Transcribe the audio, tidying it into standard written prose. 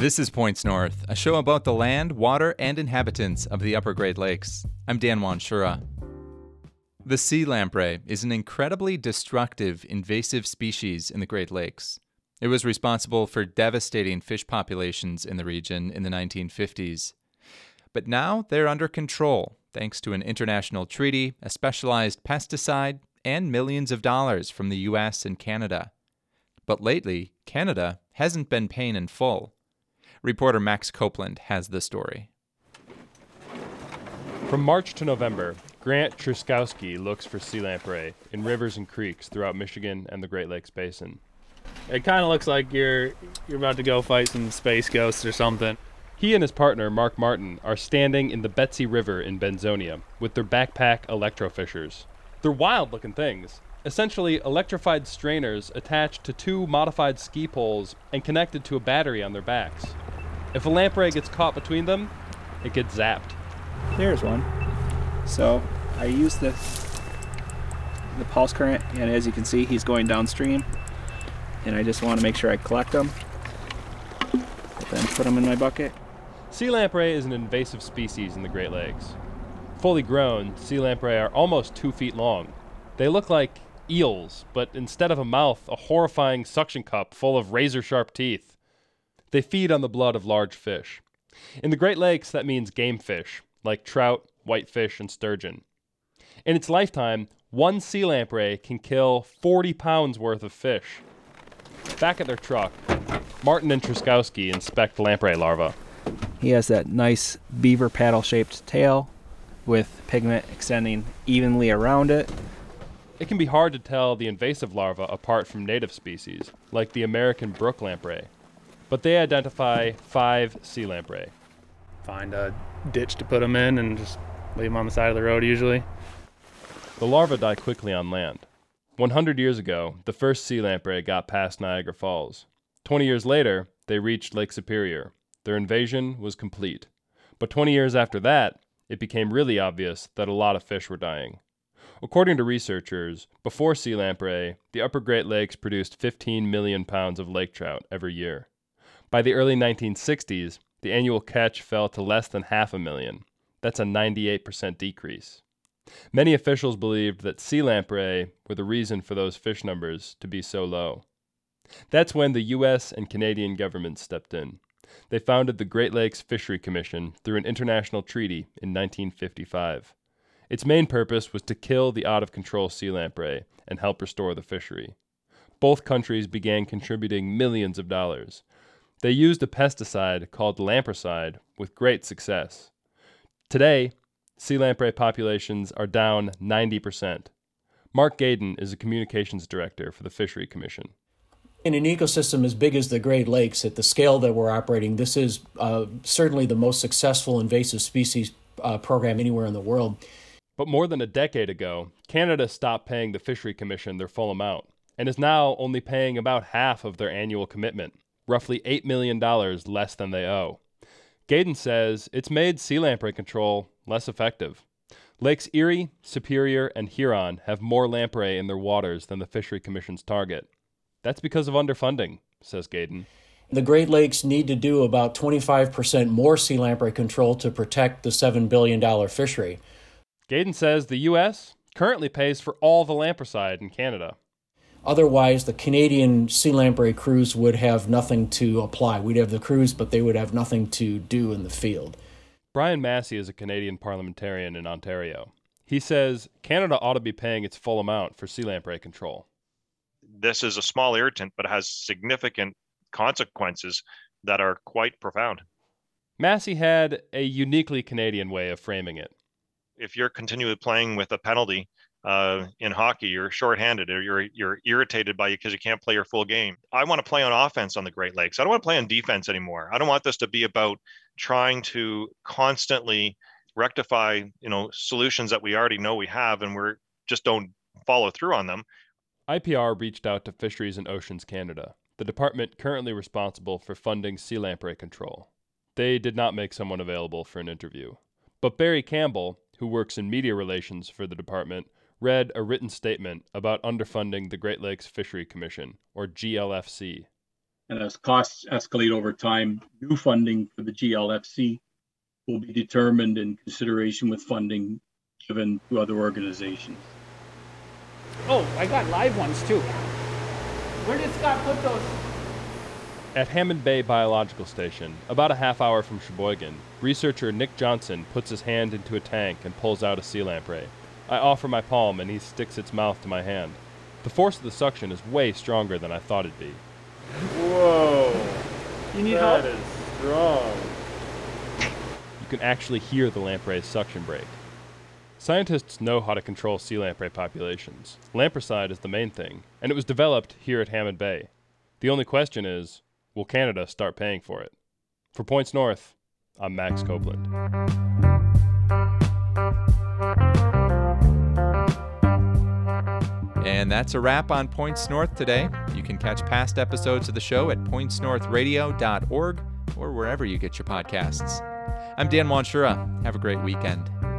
This is Points North, a show about the land, water, and inhabitants of the Upper Great Lakes. I'm Dan Wanshura. The sea lamprey is an incredibly destructive, invasive species in the Great Lakes. It was responsible for devastating fish populations in the region in the 1950s. But now they're under control, thanks to an international treaty, a specialized pesticide, and millions of dollars from the U.S. and Canada. But lately, Canada hasn't been paying in full. Reporter Max Copeland has the story. From March to November, Grant Truskowski looks for sea lamprey in rivers and creeks throughout Michigan and the Great Lakes Basin. It kind of looks like you're about to go fight some space ghosts or something. He and his partner, Mark Martin, are standing in the Betsy River in Benzonia with their backpack electrofishers. They're wild-looking things. Essentially electrified strainers attached to two modified ski poles and connected to a battery on their backs. If a lamprey gets caught between them, it gets zapped. There's one. So I use the pulse current, and as you can see, he's going downstream. And I just want to make sure I collect them, then put them in my bucket. Sea lamprey is an invasive species in the Great Lakes. Fully grown, sea lamprey are almost 2 feet long. They look like eels, but instead of a mouth, a horrifying suction cup full of razor-sharp teeth. They feed on the blood of large fish. In the Great Lakes, that means game fish, like trout, whitefish, and sturgeon. In its lifetime, one sea lamprey can kill 40 pounds worth of fish. Back at their truck, Martin and Truskowski inspect lamprey larvae. He has that nice beaver paddle-shaped tail with pigment extending evenly around it. It can be hard to tell the invasive larvae apart from native species, like the American brook lamprey. But they identify 5 sea lamprey. Find a ditch to put them in and just leave them on the side of the road usually. The larvae die quickly on land. 100 years ago, the first sea lamprey got past Niagara Falls. 20 years later, they reached Lake Superior. Their invasion was complete. But 20 years after that, it became really obvious that a lot of fish were dying. According to researchers, before sea lamprey, the Upper Great Lakes produced 15 million pounds of lake trout every year. By the early 1960s, the annual catch fell to less than 500,000. That's a 98% decrease. Many officials believed that sea lamprey were the reason for those fish numbers to be so low. That's when the U.S. and Canadian governments stepped in. They founded the Great Lakes Fishery Commission through an international treaty in 1955. Its main purpose was to kill the out-of-control sea lamprey and help restore the fishery. Both countries began contributing millions of dollars. They used a pesticide called Lampricide with great success. Today, sea lamprey populations are down 90%. Marc Gaden is a communications director for the Fishery Commission. In an ecosystem as big as the Great Lakes, at the scale that we're operating, this is certainly the most successful invasive species program anywhere in the world. But more than a decade ago, Canada stopped paying the Fishery Commission their full amount and is now only paying about half of their annual commitment, roughly $8 million less than they owe. Gaden says it's made sea lamprey control less effective. Lakes Erie, Superior, and Huron have more lamprey in their waters than the Fishery Commission's target. That's because of underfunding, says Gaden. The Great Lakes need to do about 25% more sea lamprey control to protect the $7 billion fishery. Gaden says the U.S. currently pays for all the lampricide in Canada. Otherwise, the Canadian sea lamprey crews would have nothing to apply. We'd have the crews, but they would have nothing to do in the field. Brian Massey is a Canadian parliamentarian in Ontario. He says Canada ought to be paying its full amount for sea lamprey control. This is a small irritant, but has significant consequences that are quite profound. Massey had a uniquely Canadian way of framing it. If you're continually playing with a penalty in hockey, you're shorthanded or you're irritated by it because you can't play your full game. I want to play on offense on the Great Lakes. I don't want to play on defense anymore. I don't want this to be about trying to constantly rectify, solutions that we already know we have and we're just don't follow through on them. IPR reached out to Fisheries and Oceans Canada, the department currently responsible for funding sea lamprey control. They did not make someone available for an interview. But Barry Campbell, who works in media relations for the department, read a written statement about underfunding the Great Lakes Fishery Commission, or GLFC. And as costs escalate over time, new funding for the GLFC will be determined in consideration with funding given to other organizations. Oh, I got live ones too. Where did Scott put those? At Hammond Bay Biological Station, about a half hour from Sheboygan, researcher Nick Johnson puts his hand into a tank and pulls out a sea lamprey. I offer my palm and he sticks its mouth to my hand. The force of the suction is way stronger than I thought it'd be. Whoa! You need help? That is strong. You can actually hear the lamprey's suction break. Scientists know how to control sea lamprey populations. Lampricide is the main thing, and it was developed here at Hammond Bay. The only question is, will Canada start paying for it? For Points North, I'm Max Copeland. And that's a wrap on Points North today. You can catch past episodes of the show at pointsnorthradio.org or wherever you get your podcasts. I'm Dan Wanshura. Have a great weekend.